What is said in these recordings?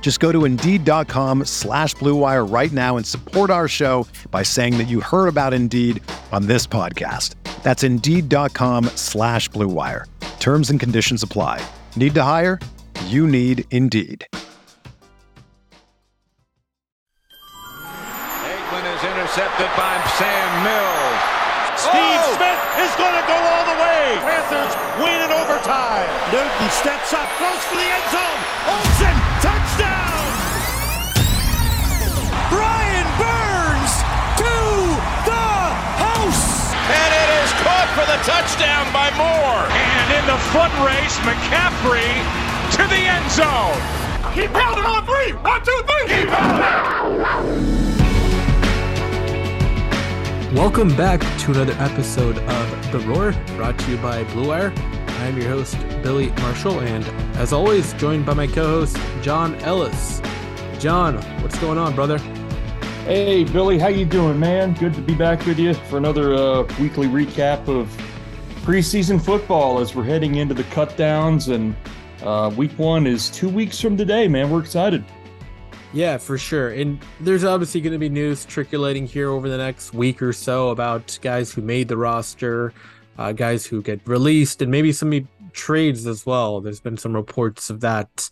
Just go to Indeed.com/Blue Wire right now and support our show by saying that you heard about Indeed on this podcast. That's Indeed.com/Blue Wire. Terms and conditions apply. Need to hire? You need Indeed. Ekwonu is intercepted by Sam Mills. Steve Smith is going to go all the way. Panthers win in overtime. Newton steps up, close for the end zone. Olsen, touchdown! Brian Burns to the house! And it is caught for the touchdown by Moore. And in the foot race, McCaffrey to the end zone. Keep pounding on three. 1, 2, 3. Keep pounding. Welcome back to another episode of The Roar, brought to you by Blue Wire. I'm your host, Billy Marshall, and as always, joined by my co-host, John Ellis. John, what's going on, brother? Hey, Billy, how you doing, man? Good to be back with you for another weekly recap of preseason football as we're heading into the cutdowns, and week one is 2 weeks from today, man. We're excited. Yeah, for sure. And there's obviously going to be news circulating here over the next week or so about guys who made the roster, guys who get released, and maybe some trades as well. There's been some reports of that.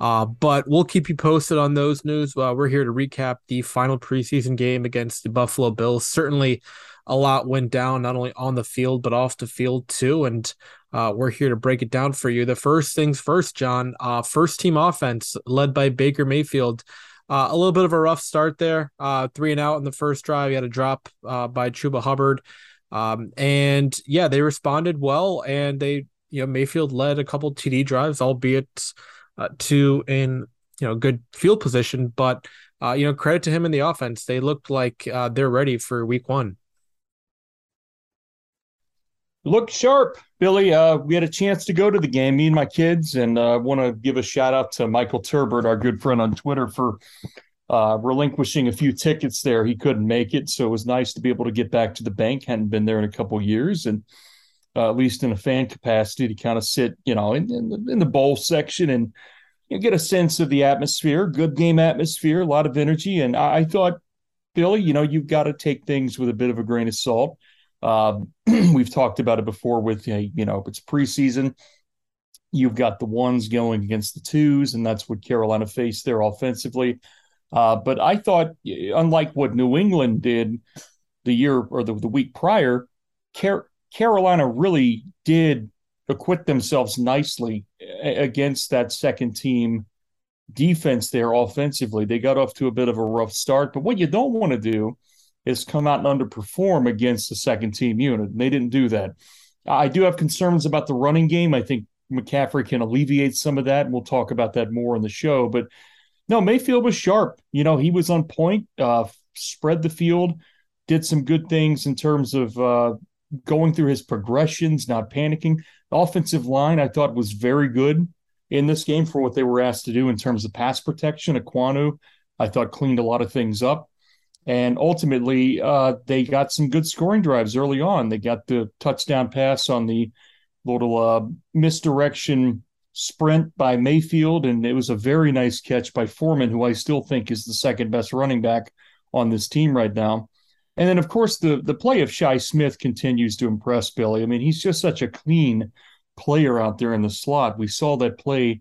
But we'll keep you posted on those news. We're here to recap the final preseason game against the Buffalo Bills. Certainly a lot went down, not only on the field, but off the field too. And we're here to break it down for you. The first things first, John, first team offense led by Baker Mayfield. A little bit of a rough start there. 3-and-out in the first drive. He had a drop by Chuba Hubbard. And yeah, they responded well, and they, Mayfield led a couple TD drives, albeit to in, good field position, but credit to him and the offense. They looked like they're ready for week one. Look sharp, Billy. We had a chance to go to the game, me and my kids, and I want to give a shout out to Michael Turbert, our good friend on Twitter, for relinquishing a few tickets there. He couldn't make it, so it was nice to be able to get back to the bank. Hadn't been there in a couple years, and at least in a fan capacity, to kind of sit, in the bowl section and get a sense of the atmosphere. Good game atmosphere, a lot of energy, and I thought, Billy, you've got to take things with a bit of a grain of salt. We've talked about it before with, it's preseason. You've got the ones going against the twos, and that's what Carolina faced there offensively. But I thought, unlike what New England did the year or the week prior, Carolina really did acquit themselves nicely against that second team defense there offensively. They got off to a bit of a rough start, but what you don't want to do is come out and underperform against the second-team unit, and they didn't do that. I do have concerns about the running game. I think McCaffrey can alleviate some of that, and we'll talk about that more in the show. But, no, Mayfield was sharp. He was on point, spread the field, did some good things in terms of going through his progressions, not panicking. The offensive line, I thought, was very good in this game for what they were asked to do in terms of pass protection. Ekwonu, I thought, cleaned a lot of things up. And ultimately, they got some good scoring drives early on. They got the touchdown pass on the little misdirection sprint by Mayfield, and it was a very nice catch by Foreman, who I still think is the second-best running back on this team right now. And then, of course, the play of Shi Smith continues to impress, Billy. I mean, he's just such a clean player out there in the slot. We saw that play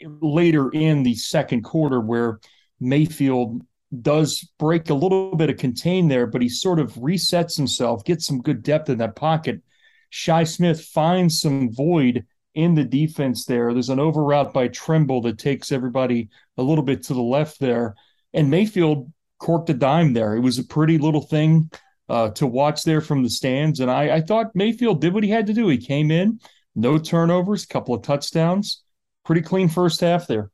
later in the second quarter where Mayfield – does break a little bit of contain there, but he sort of resets himself, gets some good depth in that pocket, Shi Smith finds some void in the defense there. There's an over route by Trimble that takes everybody a little bit to the left there. And Mayfield corked a dime there. It was a pretty little thing to watch there from the stands. And I thought Mayfield did what he had to do. He came in, no turnovers, a couple of touchdowns, pretty clean first half there.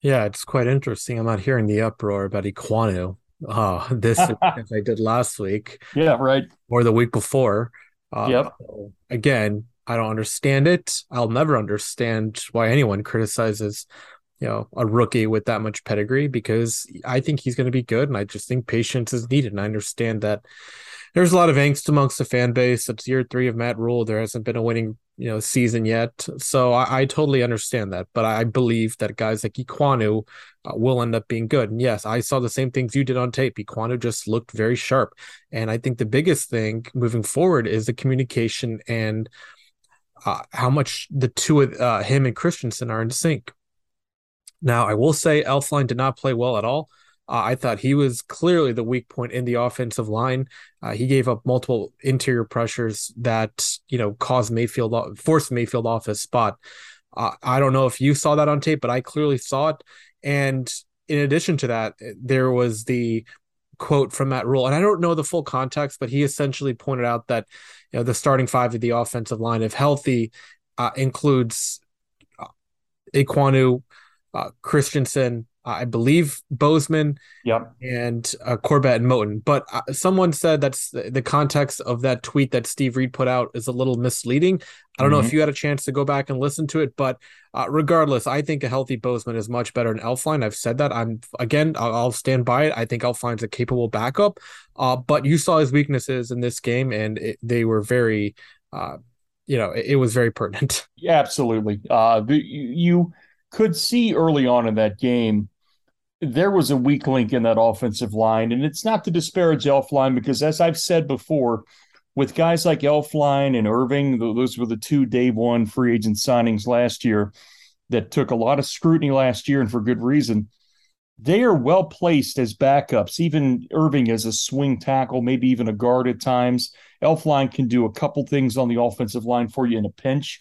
Yeah, it's quite interesting. I'm not hearing the uproar about Ekwonu. Oh, this as I did last week. Yeah, right. Or the week before. Yep. Again, I don't understand it. I'll never understand why anyone criticizes, you know, a rookie with that much pedigree, because I think he's going to be good. And I just think patience is needed. And I understand that there's a lot of angst amongst the fan base. It's year three of Matt Rule. There hasn't been a winning, you know, season yet. So I totally understand that. But I believe that guys like Ekwonu will end up being good. And yes, I saw the same things you did on tape. Ekwonu just looked very sharp. And I think the biggest thing moving forward is the communication and how much the two of him and Christensen are in sync. Now, I will say Elflein did not play well at all. I thought he was clearly the weak point in the offensive line. He gave up multiple interior pressures that, you know, forced Mayfield off his spot. I don't know if you saw that on tape, but I clearly saw it. And in addition to that, there was the quote from Matt Rule, and I don't know the full context, but he essentially pointed out that, you know, the starting five of the offensive line, if healthy, includes Ekwonu, Christensen, I believe Bozeman, yep, and Corbett and Moten. But someone said that's the context of that tweet that Steve Reed put out is a little misleading. I don't know if you had a chance to go back and listen to it, but regardless, I think a healthy Bozeman is much better than Elflein. I've said that. I'll stand by it. I think Elflein's a capable backup, but you saw his weaknesses in this game, and they were very, it was very pertinent. Yeah, absolutely. You could see early on in that game, there was a weak link in that offensive line. And it's not to disparage Elflein, because as I've said before, with guys like Elflein and Irving, those were the two day one free agent signings last year that took a lot of scrutiny last year, and for good reason. They are well placed as backups, even Irving as a swing tackle, maybe even a guard at times. Elflein can do a couple things on the offensive line for you in a pinch.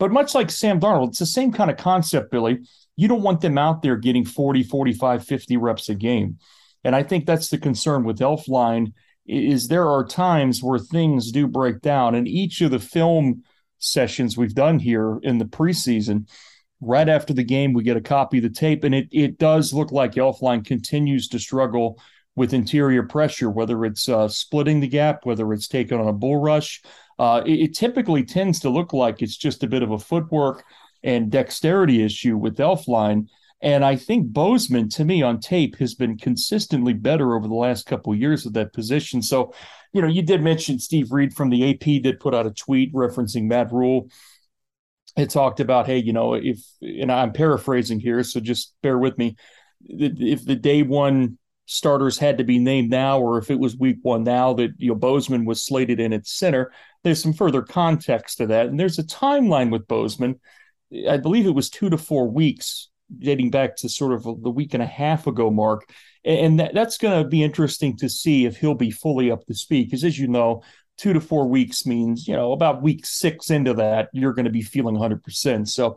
But much like Sam Darnold, it's the same kind of concept, Billy. You don't want them out there getting 40, 45, 50 reps a game. And I think that's the concern with Elflein, is there are times where things do break down. And each of the film sessions we've done here in the preseason, right after the game, we get a copy of the tape. And it does look like Elflein continues to struggle with interior pressure, whether it's splitting the gap, whether it's taking on a bull rush. It typically tends to look like it's just a bit of a footwork and dexterity issue with Elflein. And I think Bozeman, to me, on tape, has been consistently better over the last couple of years at that position. So, you know, you did mention Steve Reed from the AP did put out a tweet referencing Matt Rule. It talked about, hey, you know, if, and I'm paraphrasing here, so just bear with me, if the day one starters had to be named now, or if it was week one now, that, you know, Bozeman was slated in at center. There's some further context to that. And there's a timeline with Bozeman. I believe it was 2 to 4 weeks dating back to sort of the week and a half ago mark. And that's going to be interesting to see if he'll be fully up to speed, because as you know, 2 to 4 weeks means, you know, about week six into that, you're going to be feeling 100%. So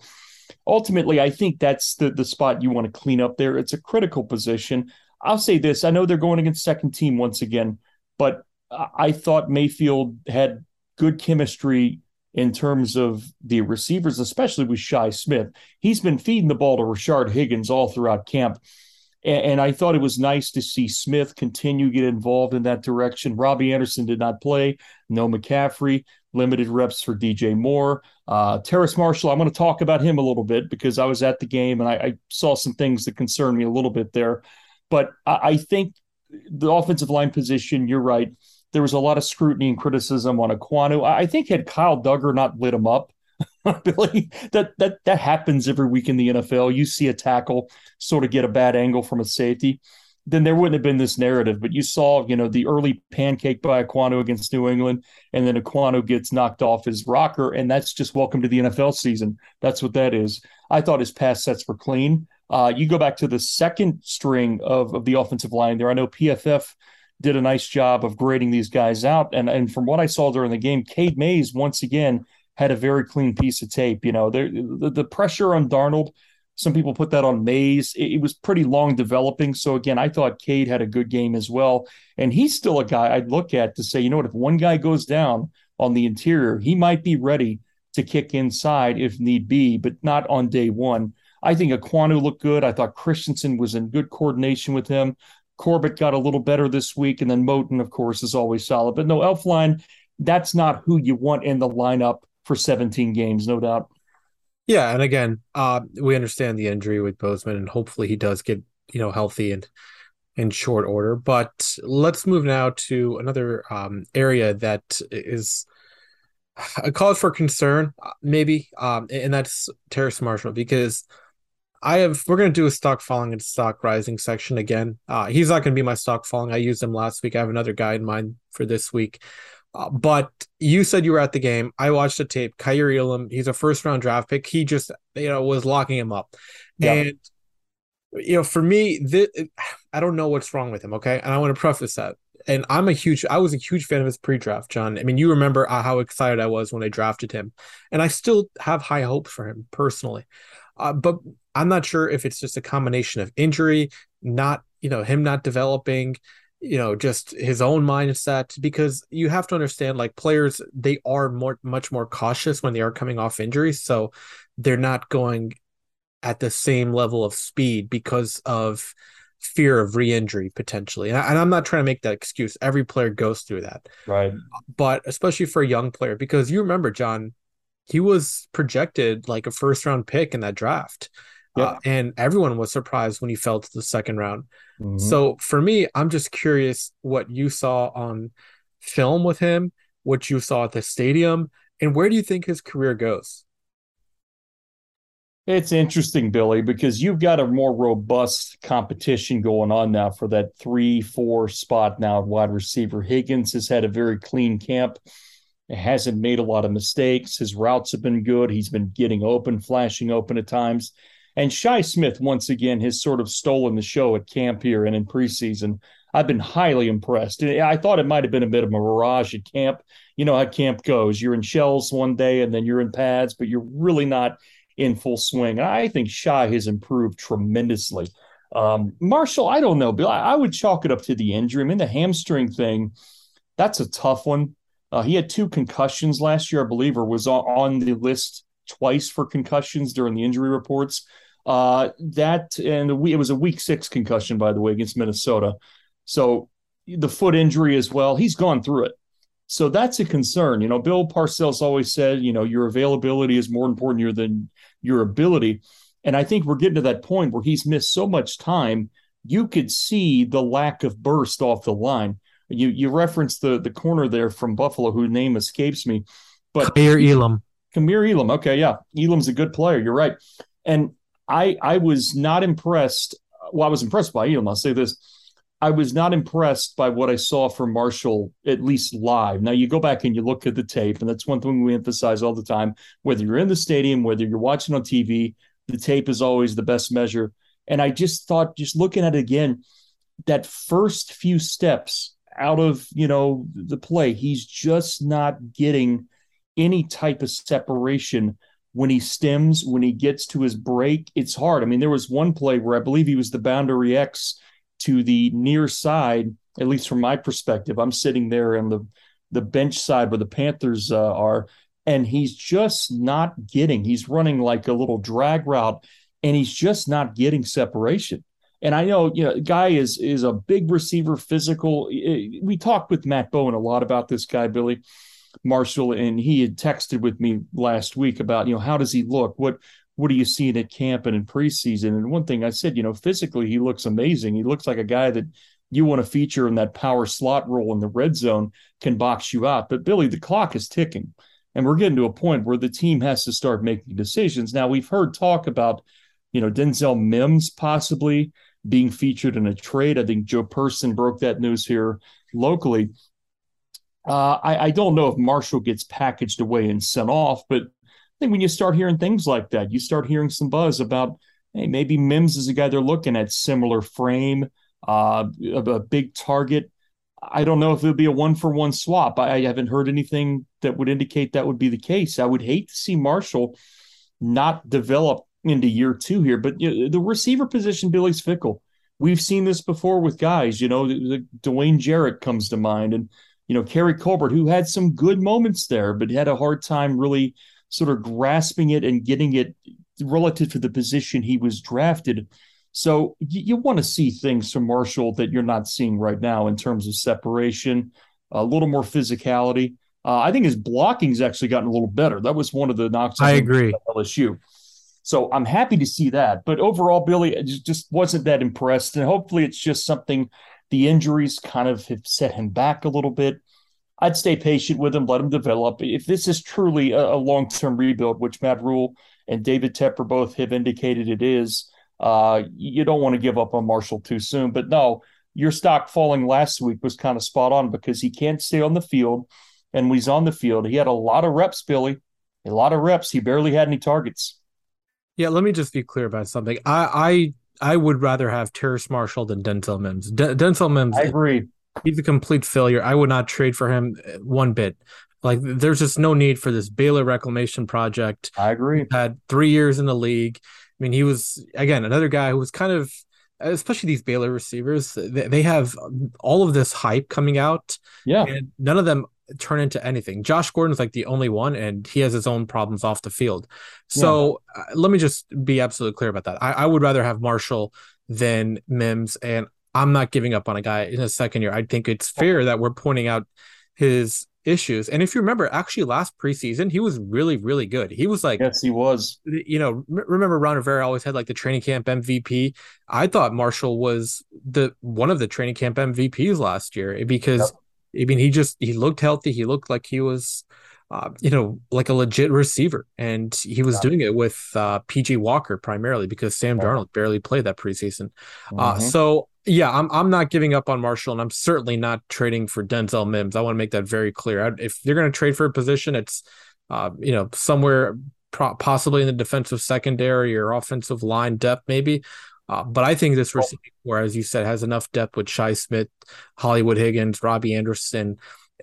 ultimately, I think that's the spot you want to clean up there. It's a critical position. I'll say this. I know they're going against second team once again, but I thought Mayfield had good chemistry in terms of the receivers, especially with Shi Smith. He's been feeding the ball to Rashad Higgins all throughout camp, and I thought it was nice to see Smith continue to get involved in that direction. Robbie Anderson did not play. No McCaffrey. Limited reps for DJ Moore. Terrace Marshall, I want to talk about him a little bit, because I was at the game, and I saw some things that concerned me a little bit there. But I think the offensive line position, you're right, there was a lot of scrutiny and criticism on Ekwonu. I think had Kyle Duggar not lit him up, Billy, that happens every week in the NFL. You see a tackle sort of get a bad angle from a safety, then there wouldn't have been this narrative. But you saw, you know, the early pancake by Ekwonu against New England, and then Ekwonu gets knocked off his rocker, and that's just welcome to the NFL season. That's what that is. I thought his pass sets were clean. You go back to the second string of the offensive line there. I know PFF did a nice job of grading these guys out. And from what I saw during the game, Cade Mays, once again, had a very clean piece of tape. You know, the pressure on Darnold, some people put that on Mays. It was pretty long developing. So, again, I thought Cade had a good game as well. And he's still a guy I'd look at to say, you know what, if one guy goes down on the interior, he might be ready to kick inside if need be, but not on day one. I think Ekwonu looked good. I thought Christensen was in good coordination with him. Corbett got a little better this week. And then Moten, of course, is always solid. But no, Elflein, that's not who you want in the lineup for 17 games, no doubt. Yeah, and again, we understand the injury with Bozeman, and hopefully he does get, you know, healthy and in short order. But let's move now to another area that is a cause for concern, maybe, and that's Terrace Marshall, because we're going to do a stock falling and stock rising section again. He's not going to be my stock falling. I used him last week. I have another guy in mind for this week. But you said you were at the game. I watched the tape. Kaiir Elam, he's a first-round draft pick. He just, you know, was locking him up. Yeah. And, you know, for me, I don't know what's wrong with him, okay? And I want to preface that. And I was a huge fan of his pre-draft, John. I mean, you remember how excited I was when I drafted him. And I still have high hopes for him personally. But I'm not sure if it's just a combination of injury, him not developing, you know, just his own mindset, because you have to understand, like, players, they are much more cautious when they are coming off injuries. So they're not going at the same level of speed because of fear of re-injury potentially. And I'm not trying to make that excuse. Every player goes through that. Right. But especially for a young player, because you remember, John, he was projected like a first round pick in that draft. Yep. And everyone was surprised when he fell to the second round. Mm-hmm. So for me, I'm just curious what you saw on film with him, what you saw at the stadium, and where do you think his career goes? It's interesting, Billy, because you've got a more robust competition going on now for that 3-4 spot now at wide receiver. Higgins has had a very clean camp. It hasn't made a lot of mistakes. His routes have been good. He's been getting open, flashing open at times. And Shi Smith, once again, has sort of stolen the show at camp here and in preseason. I've been highly impressed. I thought it might have been a bit of a mirage at camp. You know how camp goes. You're in shells one day and then you're in pads, but you're really not in full swing. I think Shi has improved tremendously. Marshall, I don't know, Bill. I would chalk it up to the injury. I mean, the hamstring thing, that's a tough one. He had 2 concussions last year, I believe, or was on the list twice for concussions during the injury reports. It was a week 6 concussion, by the way, against Minnesota. So the foot injury as well, he's gone through it. So that's a concern. You know, Bill Parcells always said, you know, your availability is more important than your ability. And I think we're getting to that point where he's missed so much time. You could see the lack of burst off the line. You referenced the corner there from Buffalo, whose name escapes me, but Kaiir Elam. Kaiir Elam. Okay, yeah. Elam's a good player. You're right. And I was not impressed. Well, I was impressed by Elam. I'll say this. I was not impressed by what I saw from Marshall, at least live. Now, you go back and you look at the tape, and that's one thing we emphasize all the time. Whether you're in the stadium, whether you're watching on TV, the tape is always the best measure. And I just thought, just looking at it again, that first few steps out of, you know, the play, he's just not getting any type of separation. When he stems, when he gets to his break, it's hard. I mean, there was one play where I believe he was the boundary X to the near side, at least from my perspective. I'm sitting there on the bench side where the Panthers are, and he's just not getting. He's running like a little drag route, and he's just not getting separation. And I know, you know, guy is a big receiver, physical. We talked with Matt Bowen a lot about this guy, Billy Marshall, and he had texted with me last week about, you know, how does he look? What are you seeing at camp and in preseason? And one thing I said, you know, physically he looks amazing. He looks like a guy that you want to feature in that power slot role in the red zone, can box you out. But Billy, the clock is ticking, and we're getting to a point where the team has to start making decisions. Now, we've heard talk about, you know, Denzel Mims possibly being featured in a trade. I think Joe Person broke that news here locally. I don't know if Marshall gets packaged away and sent off, but I think when you start hearing things like that, you start hearing some buzz about, hey, maybe Mims is a guy they're looking at, similar frame, a big target. I don't know if it would be a one-for-one swap. I haven't heard anything that would indicate that would be the case. I would hate to see Marshall not develop into year two here. But you know, the receiver position, Billy's fickle. We've seen this before with guys. You know, the Dwayne Jarrett comes to mind, and you know, Kerry Colbert, who had some good moments there, but had a hard time really sort of grasping it and getting it relative to the position he was drafted. So you want to see things from Marshall that you're not seeing right now in terms of separation, a little more physicality. I think his blocking's actually gotten a little better. That was one of the knocks I agree at LSU. So I'm happy to see that. But overall, Billy, I just wasn't that impressed. And hopefully it's just something the injuries kind of have set him back a little bit. I'd stay patient with him, let him develop. If this is truly a long-term rebuild, which Matt Rule and David Tepper both have indicated it is, you don't want to give up on Marshall too soon. But no, your stock falling last week was kind of spot on because he can't stay on the field. And when he's on the field, he had a lot of reps, Billy, a lot of reps. He barely had any targets. Yeah, let me just be clear about something. I would rather have Terrace Marshall than Denzel Mims. Denzel Mims, I agree. He's a complete failure. I would not trade for him one bit. Like, there's just no need for this Baylor reclamation project. I agree. He had 3 years in the league. I mean, he was, again, another guy who was kind of, especially these Baylor receivers, they have all of this hype coming out. Yeah. And none of them turn into anything. Josh Gordon's like the only one, and he has his own problems off the field. So let me just be absolutely clear about that. I would rather have Marshall than Mims, and I'm not giving up on a guy in his second year. I think it's fair that we're pointing out his issues. And if you remember, actually last preseason, he was really, really good. He was like, yes, he was, you know, remember Ron Rivera always had like the training camp MVP. I thought Marshall was one of the training camp MVPs last year because I mean, he looked healthy. He looked like he was, you know, like a legit receiver, and he was doing it with PJ Walker primarily because Sam Darnold barely played that preseason. So yeah, I'm not giving up on Marshall, and I'm certainly not trading for Denzel Mims. I want to make that very clear. If you're going to trade for a position, it's you know, somewhere possibly in the defensive secondary or offensive line depth, maybe. But I think this receiving core, as you said, has enough depth with Shi Smith, Hollywood Higgins, Robbie Anderson,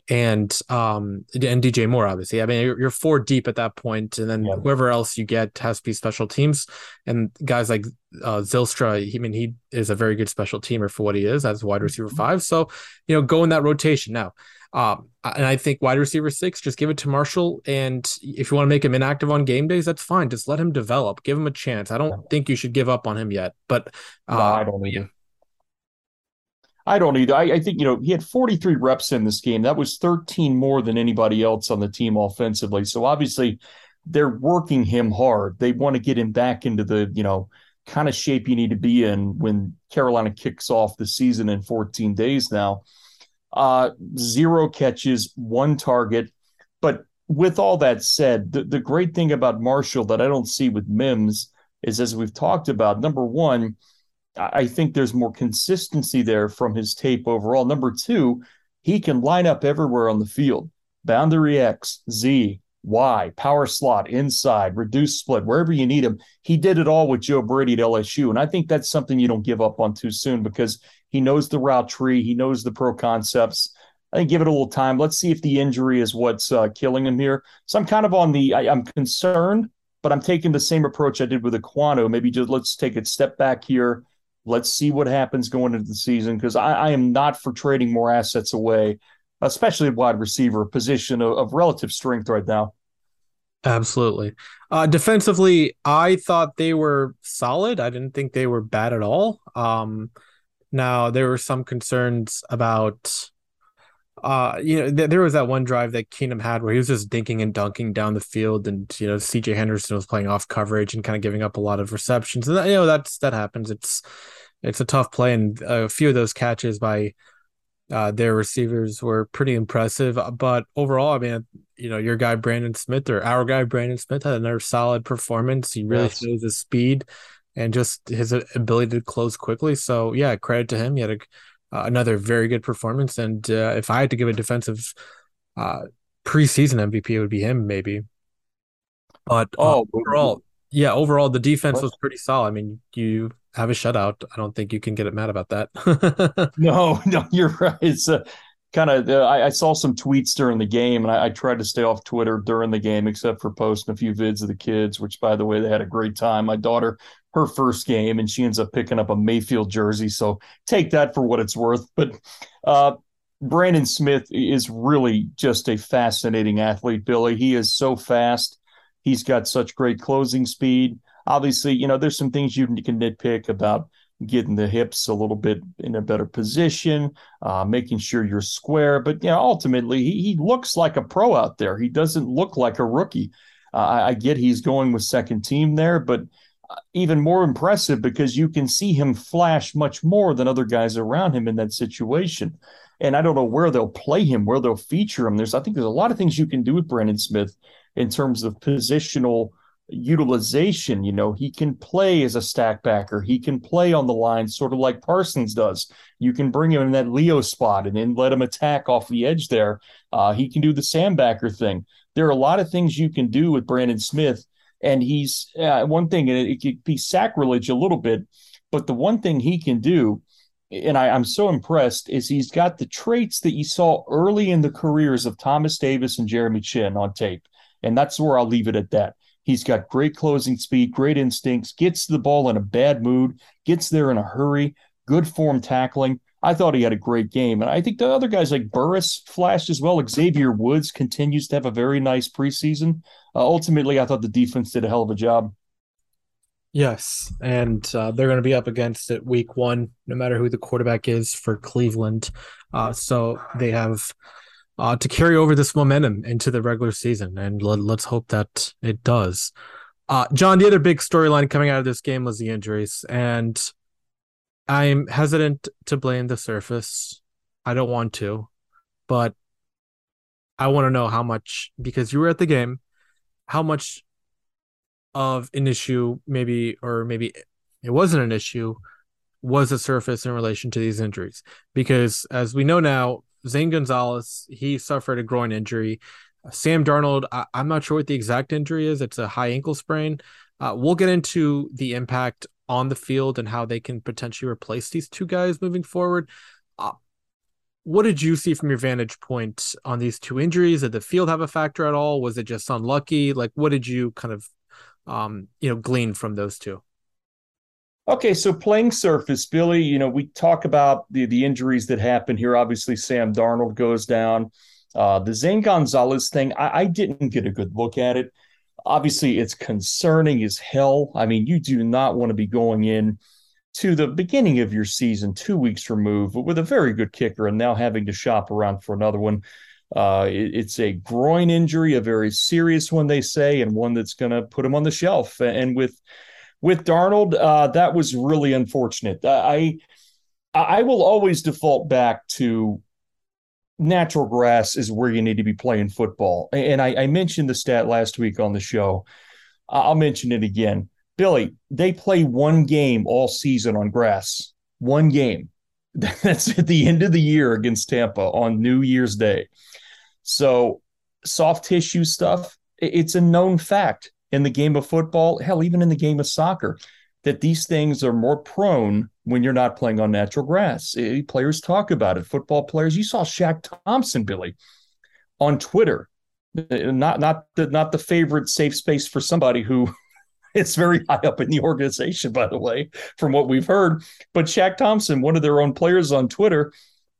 and DJ Moore. Obviously, I mean, you're four deep at that point, and then whoever else you get has to be special teams, and guys like Zylstra. I mean, he is a very good special teamer for what he is as wide receiver 5. So, you know, go in that rotation now. And I think wide receiver 6, just give it to Marshall. And if you want to make him inactive on game days, that's fine. Just let him develop, give him a chance. I don't think you should give up on him yet, but I don't either. I think, you know, he had 43 reps in this game. That was 13 more than anybody else on the team offensively. So obviously they're working him hard. They want to get him back into the, you know, kind of shape you need to be in when Carolina kicks off the season in 14 days now. 0 catches, 1 target. But with all that said, the great thing about Marshall that I don't see with Mims is, as we've talked about, number one, I think there's more consistency there from his tape overall. Number two, he can line up everywhere on the field. Boundary X, Z, Y, power slot, inside, reduce split, wherever you need him. He did it all with Joe Brady at LSU. And I think that's something you don't give up on too soon because he knows the route tree. He knows the pro concepts. I think give it a little time. Let's see if the injury is what's killing him here. So I'm kind of on the, I'm concerned, but I'm taking the same approach I did with Ekwonu. Maybe just let's take a step back here. Let's see what happens going into the season because I am not for trading more assets away, especially wide receiver, position of relative strength right now. Absolutely. Defensively, I thought they were solid. I didn't think they were bad at all. Now, there were some concerns about, you know, there was that one drive that Keenum had where he was just dinking and dunking down the field, and, you know, CJ Henderson was playing off coverage and kind of giving up a lot of receptions. And, you know, that happens. It's a tough play, and a few of those catches by their receivers were pretty impressive. But overall, I mean, you know, your guy Brandon Smith or our guy Brandon Smith had another solid performance. He really shows his speed and just his ability to close quickly. So, yeah, credit to him. He had another very good performance. And if I had to give a defensive preseason MVP, it would be him maybe. But overall, the defense was pretty solid. I mean, you have a shutout. I don't think you can get mad about that. No, you're right. It's kind of I saw some tweets during the game, and I tried to stay off Twitter during the game, except for posting a few vids of the kids, which, by the way, they had a great time. My daughter, her first game, and she ends up picking up a Mayfield jersey, so take that for what it's worth. But Brandon Smith is really just a fascinating athlete, Billy. He is so fast. He's got such great closing speed. Obviously, you know, there's some things you can nitpick about getting the hips a little bit in a better position, making sure you're square. But, you know, ultimately, he looks like a pro out there. He doesn't look like a rookie. I get he's going with second team there, but even more impressive because you can see him flash much more than other guys around him in that situation. And I don't know where they'll play him, where they'll feature him. I think there's a lot of things you can do with Brandon Smith in terms of positional utilization. You know, he can play as a stack backer. He can play on the line, sort of like Parsons does. You can bring him in that Leo spot and then let him attack off the edge there. He can do the sandbacker thing. There are a lot of things you can do with Brandon Smith. And he's one thing, and it could be sacrilege a little bit, but the one thing he can do, and I'm so impressed, is he's got the traits that you saw early in the careers of Thomas Davis and Jeremy Chinn on tape. And that's where I'll leave it at that. He's got great closing speed, great instincts, gets the ball in a bad mood, gets there in a hurry, good form tackling. I thought he had a great game. And I think the other guys like Burris flashed as well. Xavier Woods continues to have a very nice preseason. Ultimately, I thought the defense did a hell of a job. Yes, and they're going to be up against it week one, no matter who the quarterback is for Cleveland. So they have to carry over this momentum into the regular season, and let's hope that it does. John, the other big storyline coming out of this game was the injuries, and I'm hesitant to blame the surface. I don't want to, but I want to know how much, because you were at the game, how much of an issue maybe it wasn't an issue, was the surface in relation to these injuries. Because as we know now, Zane Gonzalez, he suffered a groin injury. Sam Darnold, I'm not sure what the exact injury is. It's a high ankle sprain. We'll get into the impact on the field and how they can potentially replace these two guys moving forward. What did you see from your vantage point on these two injuries? Did the field have a factor at all? Was it just unlucky? Like, what did you kind of, glean from those two? Okay. So playing surface, Billy, you know, we talk about the injuries that happen here. Obviously Sam Darnold goes down. The Zane Gonzalez thing, I didn't get a good look at it. Obviously, it's concerning as hell. I mean, you do not want to be going in to the beginning of your season 2 weeks removed with a very good kicker and now having to shop around for another one. It's a groin injury, a very serious one, they say, and one that's going to put him on the shelf. And with Darnold, that was really unfortunate. I will always default back to natural grass is where you need to be playing football. And I mentioned the stat last week on the show. I'll mention it again. Billy, they play one game all season on grass. One game. That's at the end of the year against Tampa on New Year's Day. So soft tissue stuff, it's a known fact in the game of football, hell, even in the game of soccer, that these things are more prone when you're not playing on natural grass. Players talk about it. Football players. You saw Shaq Thompson, Billy, on Twitter. Not the favorite safe space for somebody who is very high up in the organization, by the way, from what we've heard. But Shaq Thompson, one of their own players on Twitter,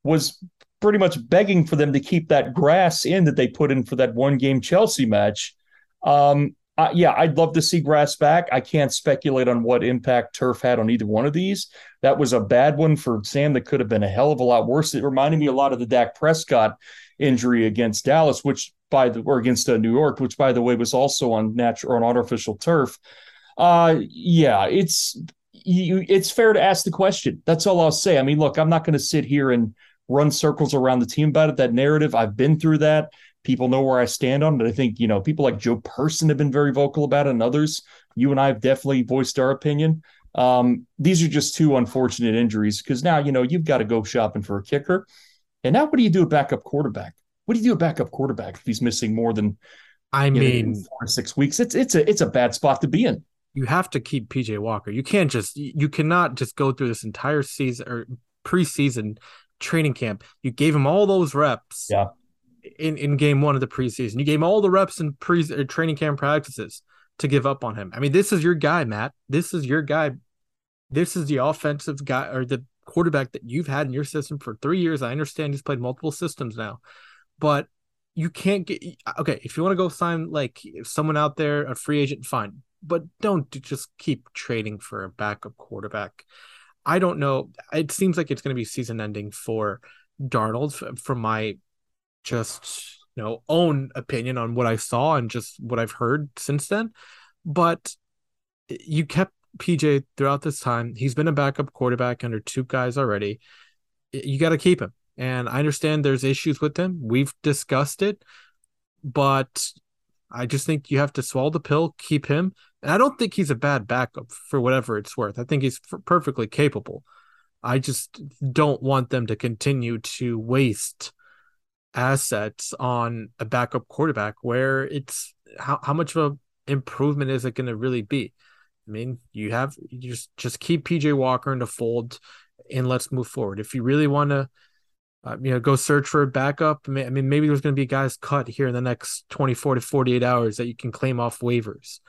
was pretty much begging for them to keep that grass in that they put in for that one-game Chelsea match. I'd love to see grass back. I can't speculate on what impact turf had on either one of these. That was a bad one for Sam. That could have been a hell of a lot worse. It reminded me a lot of the Dak Prescott injury against Dallas, or against New York, which, by the way, was also on natural or artificial turf. It's fair to ask the question. That's all I'll say. I mean, look, I'm not going to sit here and run circles around the team about it. That narrative, I've been through that. People know where I stand on it. I think, you know, people like Joe Person have been very vocal about it, and others. You and I have definitely voiced our opinion. These are just two unfortunate injuries because now, you know, you've got to go shopping for a kicker. And now what do you do with backup quarterback? What do you do with backup quarterback if he's missing more than, I mean, 4 or 6 weeks? It's a bad spot to be in. You have to keep PJ Walker. You cannot just go through this entire season or preseason training camp. You gave him all those reps in game one of the preseason. You gave him all the reps in training camp practices to give up on him. I mean, this is your guy, Matt. This is your guy. This is the offensive guy or the quarterback that you've had in your system for 3 years. I understand he's played multiple systems now, but you can't get – okay, if you want to go sign like someone out there, a free agent, fine. But don't just keep trading for a backup quarterback. I don't know. It seems like it's going to be season ending for Darnold from my just own opinion on what I saw and just what I've heard since then. But you kept PJ throughout this time. He's been a backup quarterback under two guys already. You got to keep him. And I understand there's issues with him. We've discussed it. But I just think you have to swallow the pill, keep him. And I don't think he's a bad backup for whatever it's worth. I think he's perfectly capable. I just don't want them to continue to waste assets on a backup quarterback where it's how much of an improvement is it going to really be? I mean, you just keep PJ Walker in the fold and let's move forward. If you really want to go search for a backup. I mean, maybe there's going to be guys cut here in the next 24 to 48 hours that you can claim off waivers.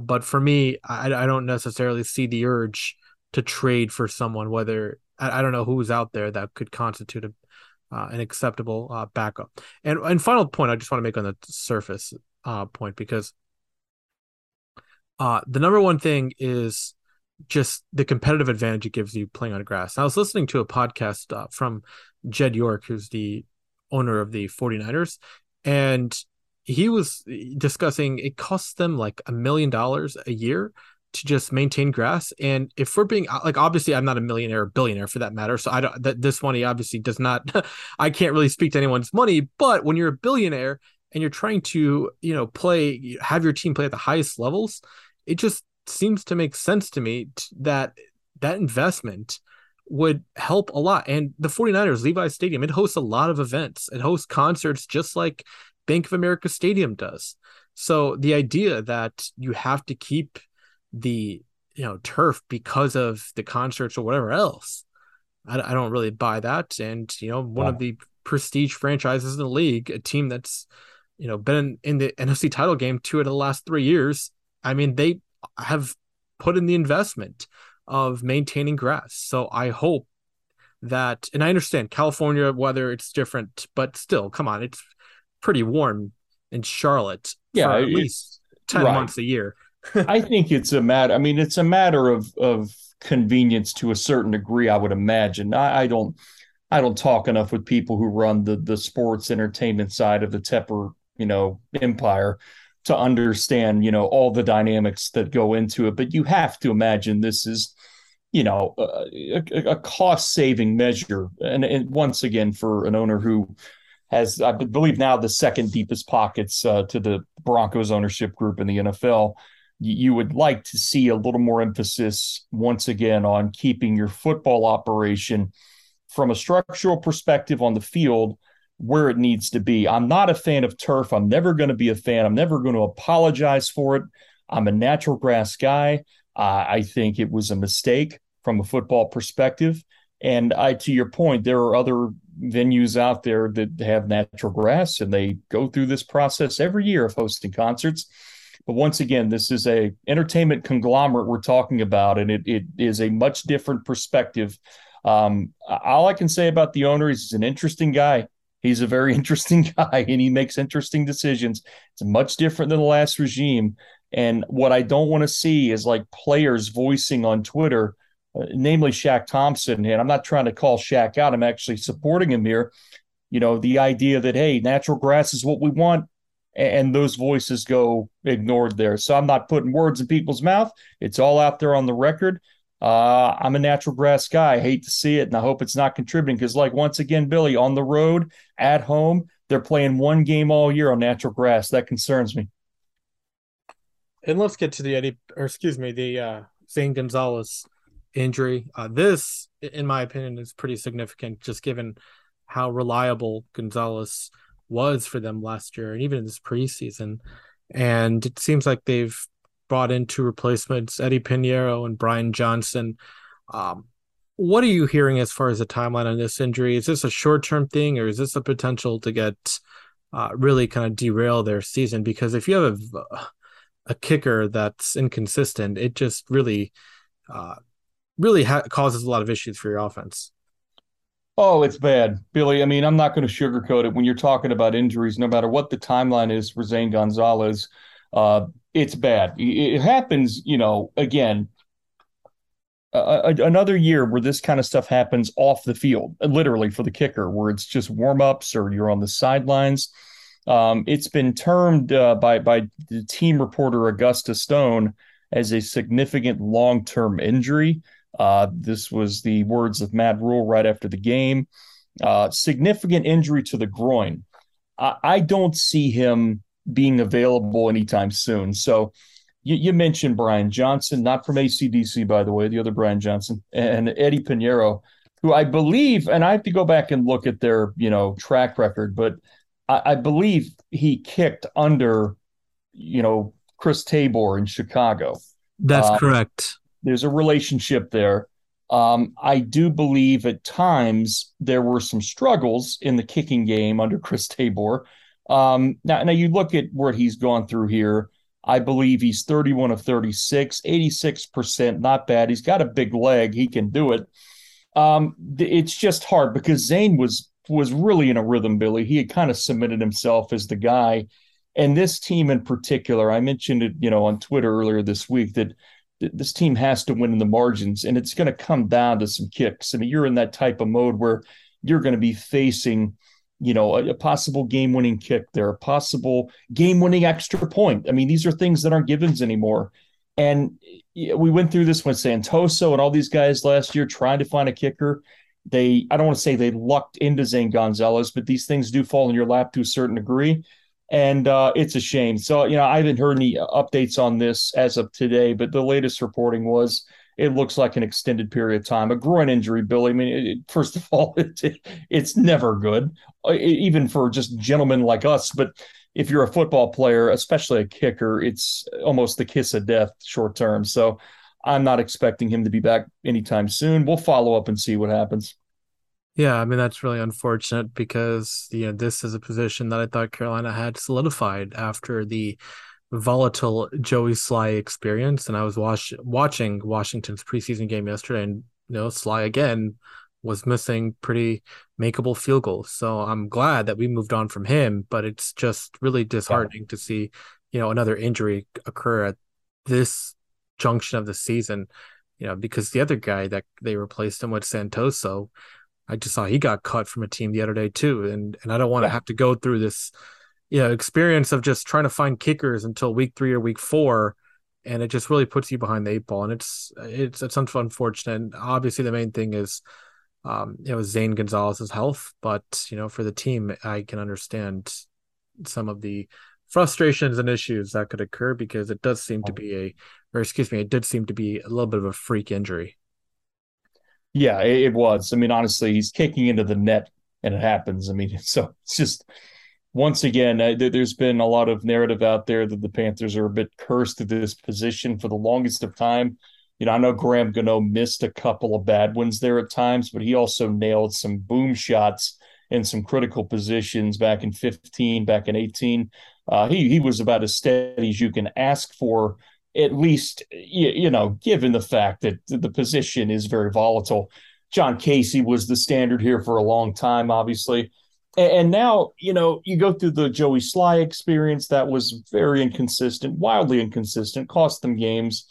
But for me, I don't necessarily see the urge to trade for someone, whether I don't know who's out there that could constitute an acceptable backup. And final point I just want to make on the surface point, because the number one thing is just the competitive advantage it gives you playing on grass. And I was listening to a podcast from Jed York, who's the owner of the 49ers, and he was discussing it costs them like $1 million a year to just maintain grass. And if we're being like, obviously I'm not a millionaire or billionaire for that matter, so I don't, this money obviously does not, I can't really speak to anyone's money, but when you're a billionaire and you're trying to, have your team play at the highest levels, it just seems to make sense to me that investment would help a lot. And the 49ers, Levi's Stadium, it hosts a lot of events. It hosts concerts just like Bank of America Stadium does. So the idea that you have to keep the turf because of the concerts or whatever else, I don't really buy that. And one of the prestige franchises in the league, a team that's been in the NFC title game 2 out of the last 3 years, I mean, they have put in the investment of maintaining grass. So I hope that, and I understand California weather, it's different, but still, come on, it's pretty warm in Charlotte for at least 10 months a year. I think it's a matter, it's a matter of convenience to a certain degree, I would imagine. I don't talk enough with people who run the sports entertainment side of the Tepper, empire to understand, all the dynamics that go into it. But you have to imagine this is, a cost-saving measure. And once again, for an owner who has, I believe now, the second deepest pockets to the Broncos ownership group in the NFL, you would like to see a little more emphasis, once again, on keeping your football operation from a structural perspective on the field where it needs to be. I'm not a fan of turf. I'm never going to be a fan. I'm never going to apologize for it. I'm a natural grass guy. I think it was a mistake from a football perspective. And to your point, there are other venues out there that have natural grass, and they go through this process every year of hosting concerts. But once again, this is a entertainment conglomerate we're talking about, and it is a much different perspective. All I can say about the owner is he's an interesting guy. He's a very interesting guy, and he makes interesting decisions. It's much different than the last regime. And what I don't want to see is like players voicing on Twitter, namely Shaq Thompson. And I'm not trying to call Shaq out. I'm actually supporting him here. The idea that, hey, natural grass is what we want. And those voices go ignored there. So I'm not putting words in people's mouth. It's all out there on the record. I'm a natural grass guy. I hate to see it, and I hope it's not contributing because, like, once again, Billy, on the road, at home, they're playing one game all year on natural grass. That concerns me. And let's get to the Zane Gonzalez injury. This, in my opinion, is pretty significant, just given how reliable Gonzalez was for them last year and even in this preseason. And it seems like they've brought in two replacements, Eddie Pinheiro and Brian Johnson. What are you hearing as far as the timeline on this injury? Is this a short-term thing, or is this a potential to get really kind of derail their season? Because if you have a kicker that's inconsistent, it just really causes a lot of issues for your offense. Oh, it's bad, Billy. I mean, I'm not going to sugarcoat it. When you're talking about injuries, no matter what the timeline is for Zane Gonzalez, it's bad. It happens, you know, again, another year where this kind of stuff happens off the field, literally for the kicker, where it's just warm-ups or you're on the sidelines. It's been termed by the team reporter Augusta Stone as a significant long-term injury. This was the words of Matt Rule right after the game. Significant injury to the groin. I don't see him being available anytime soon. So you mentioned Brian Johnson, not from ACDC, by the way, the other Brian Johnson, and Eddie Pinheiro, who I believe, and I have to go back and look at their, you know, track record, but I believe he kicked under, you know, Chris Tabor in Chicago. That's correct. There's a relationship there. I do believe at times there were some struggles in the kicking game under Chris Tabor. Now you look at what he's gone through here. I believe he's 31 of 36, 86%, not bad. He's got a big leg. He can do it. It's just hard because Zane was really in a rhythm, Billy. He had kind of cemented himself as the guy. And this team in particular, I mentioned it, you know, on Twitter earlier this week that this team has to win in the margins, and it's going to come down to some kicks. I mean, you're in that type of mode where you're going to be facing, you know, a possible game-winning kick there, a possible game-winning extra point. I mean, these are things that aren't givens anymore. And we went through this with Santoso and all these guys last year trying to find a kicker. I don't want to say they lucked into Zane Gonzalez, but these things do fall in your lap to a certain degree. And it's a shame. So, you know, I haven't heard any updates on this as of today, but the latest reporting was it looks like an extended period of time. A groin injury, Billy. I mean, first of all, it's never good, even for just gentlemen like us. But if you're a football player, especially a kicker, it's almost the kiss of death short term. So I'm not expecting him to be back anytime soon. We'll follow up and see what happens. Yeah, I mean, that's really unfortunate because, you know, this is a position that I thought Carolina had solidified after the volatile Joey Sly experience. And I was watching Washington's preseason game yesterday, and, you know, Sly again was missing pretty makeable field goals. So I'm glad that we moved on from him, but it's just really disheartening to see, you know, another injury occur at this junction of the season, you know, because the other guy that they replaced him with, Santoso, I just saw he got cut from a team the other day too. And I don't want to have to go through this, you know, experience of just trying to find kickers until week 3 or week 4. And it just really puts you behind the 8 ball. And it's unfortunate. And obviously the main thing is, you know, Zane Gonzalez's health, but, you know, for the team, I can understand some of the frustrations and issues that could occur because it does seem to be it did seem to be a little bit of a freak injury. Yeah, it was. I mean, honestly, he's kicking into the net and it happens. I mean, so it's just, once again, there's been a lot of narrative out there that the Panthers are a bit cursed at this position for the longest of time. You know, I know Graham Gano missed a couple of bad ones there at times, but he also nailed some boom shots in some critical positions back in 15, back in 18. He was about as steady as you can ask for, at least, you know, given the fact that the position is very volatile. John Casey was the standard here for a long time, obviously. And now, you know, you go through the Joey Sly experience that was very inconsistent, wildly inconsistent, cost them games.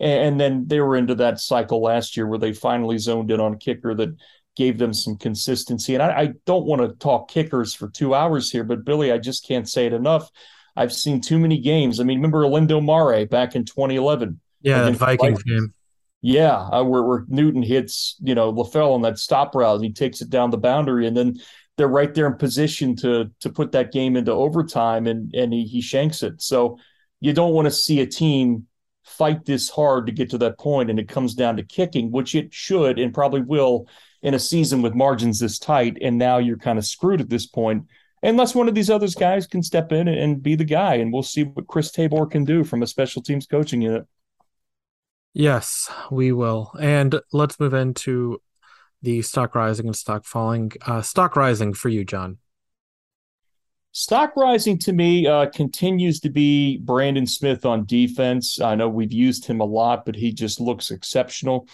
And then they were into that cycle last year where they finally zoned in on a kicker that gave them some consistency. And I don't want to talk kickers for 2 hours here, but Billy, I just can't say it enough. I've seen too many games. I mean, remember Olindo Mare back in 2011? Yeah, the Vikings game. Yeah, where Newton hits, you know, LaFell on that stop route, and he takes it down the boundary, and then they're right there in position to put that game into overtime, and he shanks it. So you don't want to see a team fight this hard to get to that point, and it comes down to kicking, which it should and probably will in a season with margins this tight, and now you're kind of screwed at this point. Unless one of these other guys can step in and be the guy, and we'll see what Chris Tabor can do from a special teams coaching unit. Yes, we will. And let's move into the stock rising and stock falling. Stock rising for you, John. Stock rising to me continues to be Brandon Smith on defense. I know we've used him a lot, but he just looks exceptional.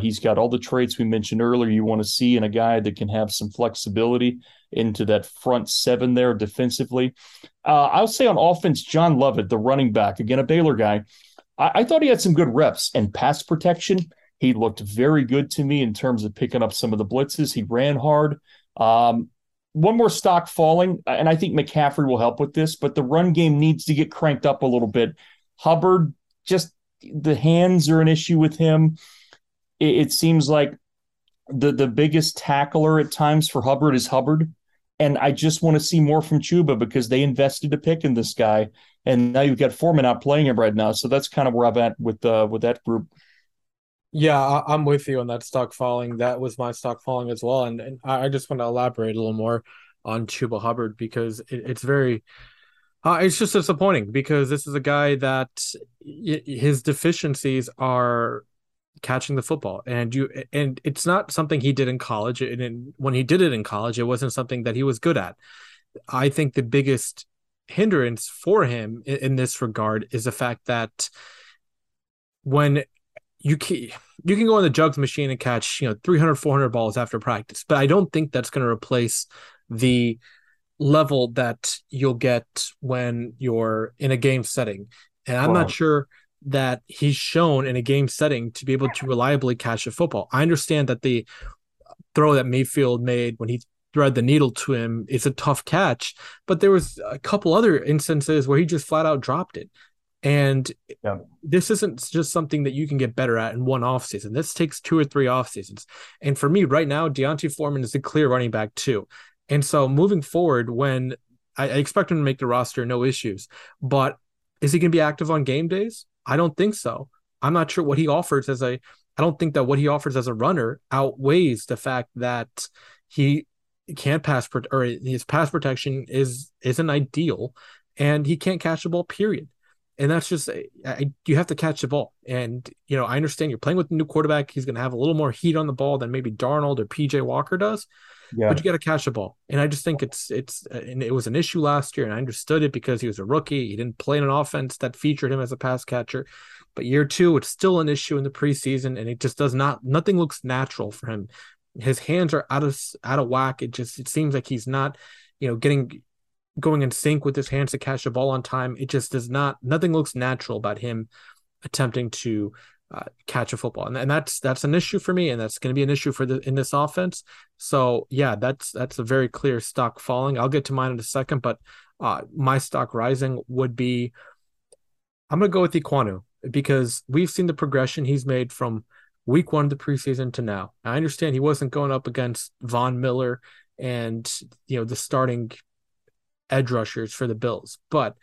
He's got all the traits we mentioned earlier you want to see in a guy that can have some flexibility into that front seven there defensively. I'll say on offense, John Lovett, the running back, again, a Baylor guy, I thought he had some good reps in pass protection. He looked very good to me in terms of picking up some of the blitzes. He ran hard. One more stock falling, and I think McCaffrey will help with this, but the run game needs to get cranked up a little bit. Hubbard, just the hands are an issue with him. It seems like the biggest tackler at times for Hubbard is Hubbard, and I just want to see more from Chuba because they invested a pick in this guy, and now you've got Foreman out playing him right now. So that's kind of where I'm at with that group. Yeah, I'm with you on that stock falling. That was my stock falling as well. And I just want to elaborate a little more on Chuba Hubbard because it's very it's just disappointing because this is a guy that his deficiencies are catching the football. And it's not something he did in college. And when he did it in college, it wasn't something that he was good at. I think the biggest hindrance for him in this regard is the fact that when you can go on the jugs machine and catch 300, 400 balls after practice, but I don't think that's going to replace the level that you'll get when you're in a game setting. And I'm not sure that he's shown in a game setting to be able to reliably catch a football. I understand that the throw that Mayfield made when he thread the needle to him is a tough catch, but there was a couple other instances where he just flat out dropped it. And this isn't just something that you can get better at in one offseason. This takes 2 or 3 offseasons. And for me right now, Deonte Foreman is the clear running back too. And so moving forward, when I expect him to make the roster, no issues. But is he going to be active on game days? I don't think so. I'm not sure what he offers as I don't think that what he offers as a runner outweighs the fact that he can't pass or his pass protection isn't ideal and he can't catch the ball, period. And that's just, you have to catch the ball. And, I understand you're playing with a new quarterback. He's going to have a little more heat on the ball than maybe Darnold or PJ Walker does, but you got to catch the ball. And I just think it was an issue last year, and I understood it because he was a rookie. He didn't play in an offense that featured him as a pass catcher, but year 2, it's still an issue in the preseason. And it just nothing looks natural for him. His hands are out of whack. It seems like he's not, going in sync with his hands to catch the ball on time. It just does not, nothing looks natural about him attempting to catch a football. And that's an issue for me. And that's going to be an issue in this offense. So yeah, that's a very clear stock falling. I'll get to mine in a second, but my stock rising would be, I'm going to go with Ekwonu because we've seen the progression he's made from week 1 of the preseason to now. I understand he wasn't going up against Von Miller and, the starting edge rushers for the Bills, but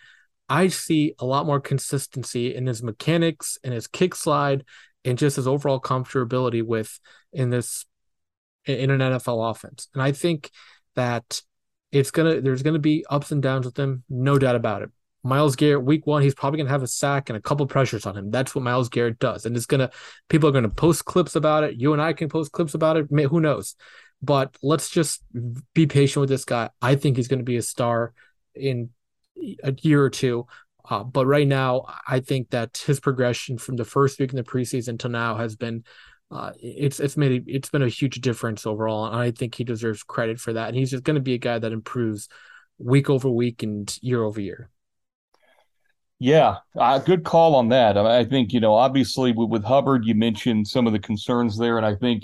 I see a lot more consistency in his mechanics and his kick slide and just his overall comfortability in an NFL offense. And I think that there's going to be ups and downs with him. No doubt about it. Myles Garrett, week 1, he's probably going to have a sack and a couple pressures on him. That's what Myles Garrett does. And people are going to post clips about it. You and I can post clips about it. Who knows? But let's just be patient with this guy. I think he's going to be a star in a year or two. But right now, I think that his progression from the first week in the preseason till now has been it's been a huge difference overall, and I think he deserves credit for that. And he's just going to be a guy that improves week over week and year over year. Yeah, good call on that. I think obviously with Hubbard, you mentioned some of the concerns there, and I think.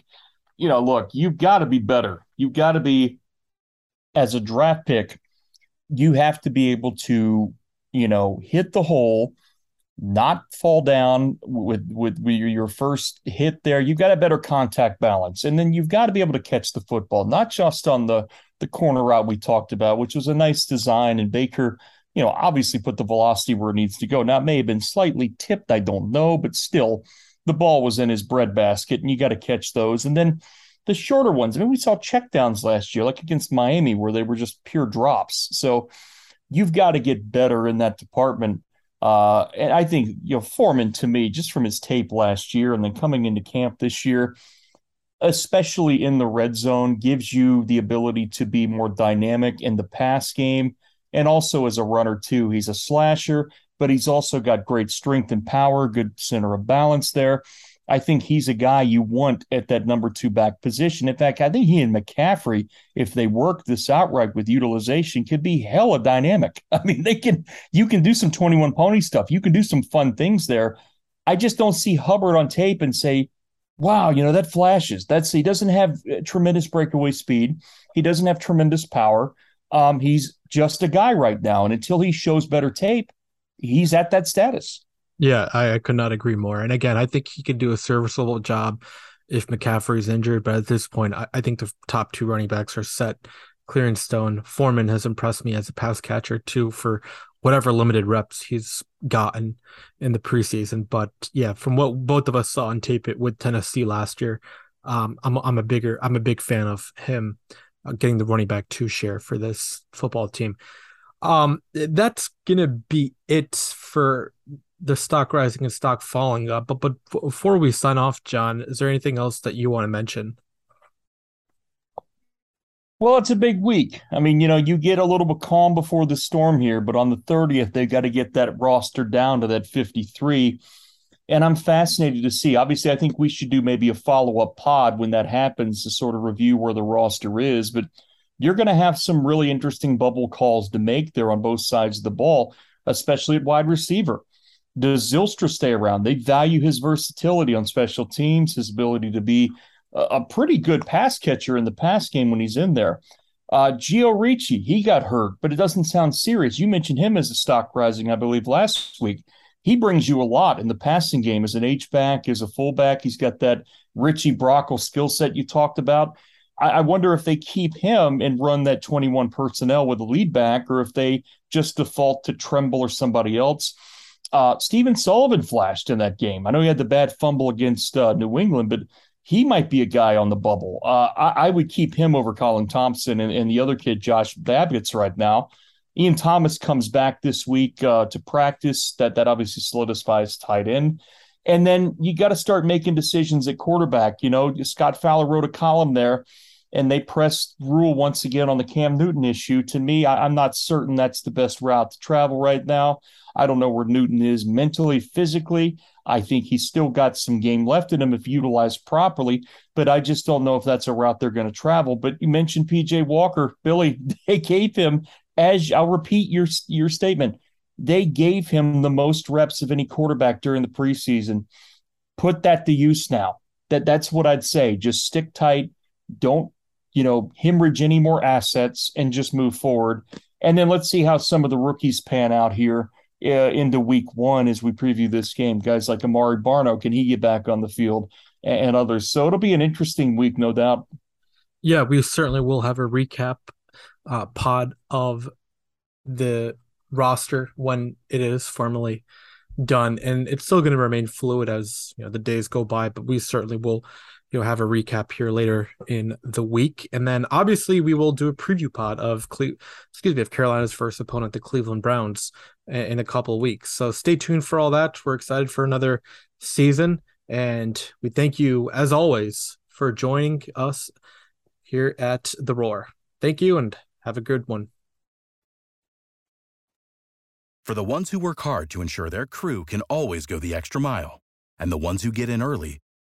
Look, you've got to be better. You've got to be, as a draft pick, you have to be able to, hit the hole, not fall down with your first hit there. You've got a better contact balance. And then you've got to be able to catch the football, not just on the corner route we talked about, which was a nice design. And Baker, obviously put the velocity where it needs to go. Now, it may have been slightly tipped. I don't know, but still. The ball was in his breadbasket, and you got to catch those. And then the shorter ones. I mean, we saw checkdowns last year, like against Miami, where they were just pure drops. So you've got to get better in that department. And I think, you know, Foreman, to me, just from his tape last year and then coming into camp this year, especially in the red zone, gives you the ability to be more dynamic in the pass game. And also as a runner, too, he's a slasher, but he's also got great strength and power, good center of balance there. I think he's a guy you want at that number two back position. In fact, I think he and McCaffrey, if they work this out right with utilization, could be hella dynamic. I mean, you can do some 21 pony stuff. You can do some fun things there. I just don't see Hubbard on tape and say, wow, you know, that flashes. He doesn't have tremendous breakaway speed. He doesn't have tremendous power. He's just a guy right now. And until he shows better tape, he's at that status. Yeah, I could not agree more. And again, I think he could do a serviceable job if McCaffrey's injured. But at this point, I think the top two running backs are set, clear in stone. Foreman has impressed me as a pass catcher, too, for whatever limited reps he's gotten in the preseason. But yeah, from what both of us saw on tape with Tennessee last year, I'm a big fan of him getting the running back two share for this football team. That's going to be it for the stock rising and stock falling up. But before we sign off, John, is there anything else that you want to mention? Well, it's a big week. I mean, you know, you get a little bit calm before the storm here, but on the 30th, they've got to get that roster down to that 53. And I'm fascinated to see. Obviously, I think we should do maybe a follow-up pod when that happens to sort of review where the roster is. But you're going to have some really interesting bubble calls to make there on both sides of the ball, especially at wide receiver. Does Zylstra stay around? They value his versatility on special teams, his ability to be a pretty good pass catcher in the pass game when he's in there. Gio Ricci, he got hurt, but it doesn't sound serious. You mentioned him as a stock rising, I believe, last week. He brings you a lot in the passing game as an H-back, as a fullback. He's got that Richie Brockle skill set you talked about. I wonder if they keep him and run that 21 personnel with a lead back, or if they just default to Tremble or somebody else. Steven Sullivan flashed in that game. I know he had the bad fumble against New England, but he might be a guy on the bubble. I would keep him over Colin Thompson and the other kid, Josh Babbitts, right now. Ian Thomas comes back this week to practice. That obviously solidifies tight end. And then you got to start making decisions at quarterback. You know, Scott Fowler wrote a column there, and they pressed Rule once again on the Cam Newton issue. To me, I'm not certain that's the best route to travel right now. I don't know where Newton is mentally, physically. I think he's still got some game left in him if utilized properly, but I just don't know if that's a route they're going to travel. But you mentioned P.J. Walker. Billy, they gave him, as I'll repeat your statement, they gave him the most reps of any quarterback during the preseason. Put that to use now. That's what I'd say. Just stick tight. Don't, you know, hemorrhage any more assets and just move forward. And then let's see how some of the rookies pan out here into week one as we preview this game. Guys like Amari Barno, can he get back on the field, and others? So it'll be an interesting week, no doubt. Yeah, we certainly will have a recap pod of the roster when it is formally done. And it's still going to remain fluid as, you know, the days go by, but we certainly will, you know, have a recap here later in the week. And then obviously we will do a preview pod of Carolina's first opponent, the Cleveland Browns, in a couple of weeks. So stay tuned for all that. We're excited for another season. And we thank you, as always, for joining us here at The Roar. Thank you and have a good one. For the ones who work hard to ensure their crew can always go the extra mile, and the ones who get in early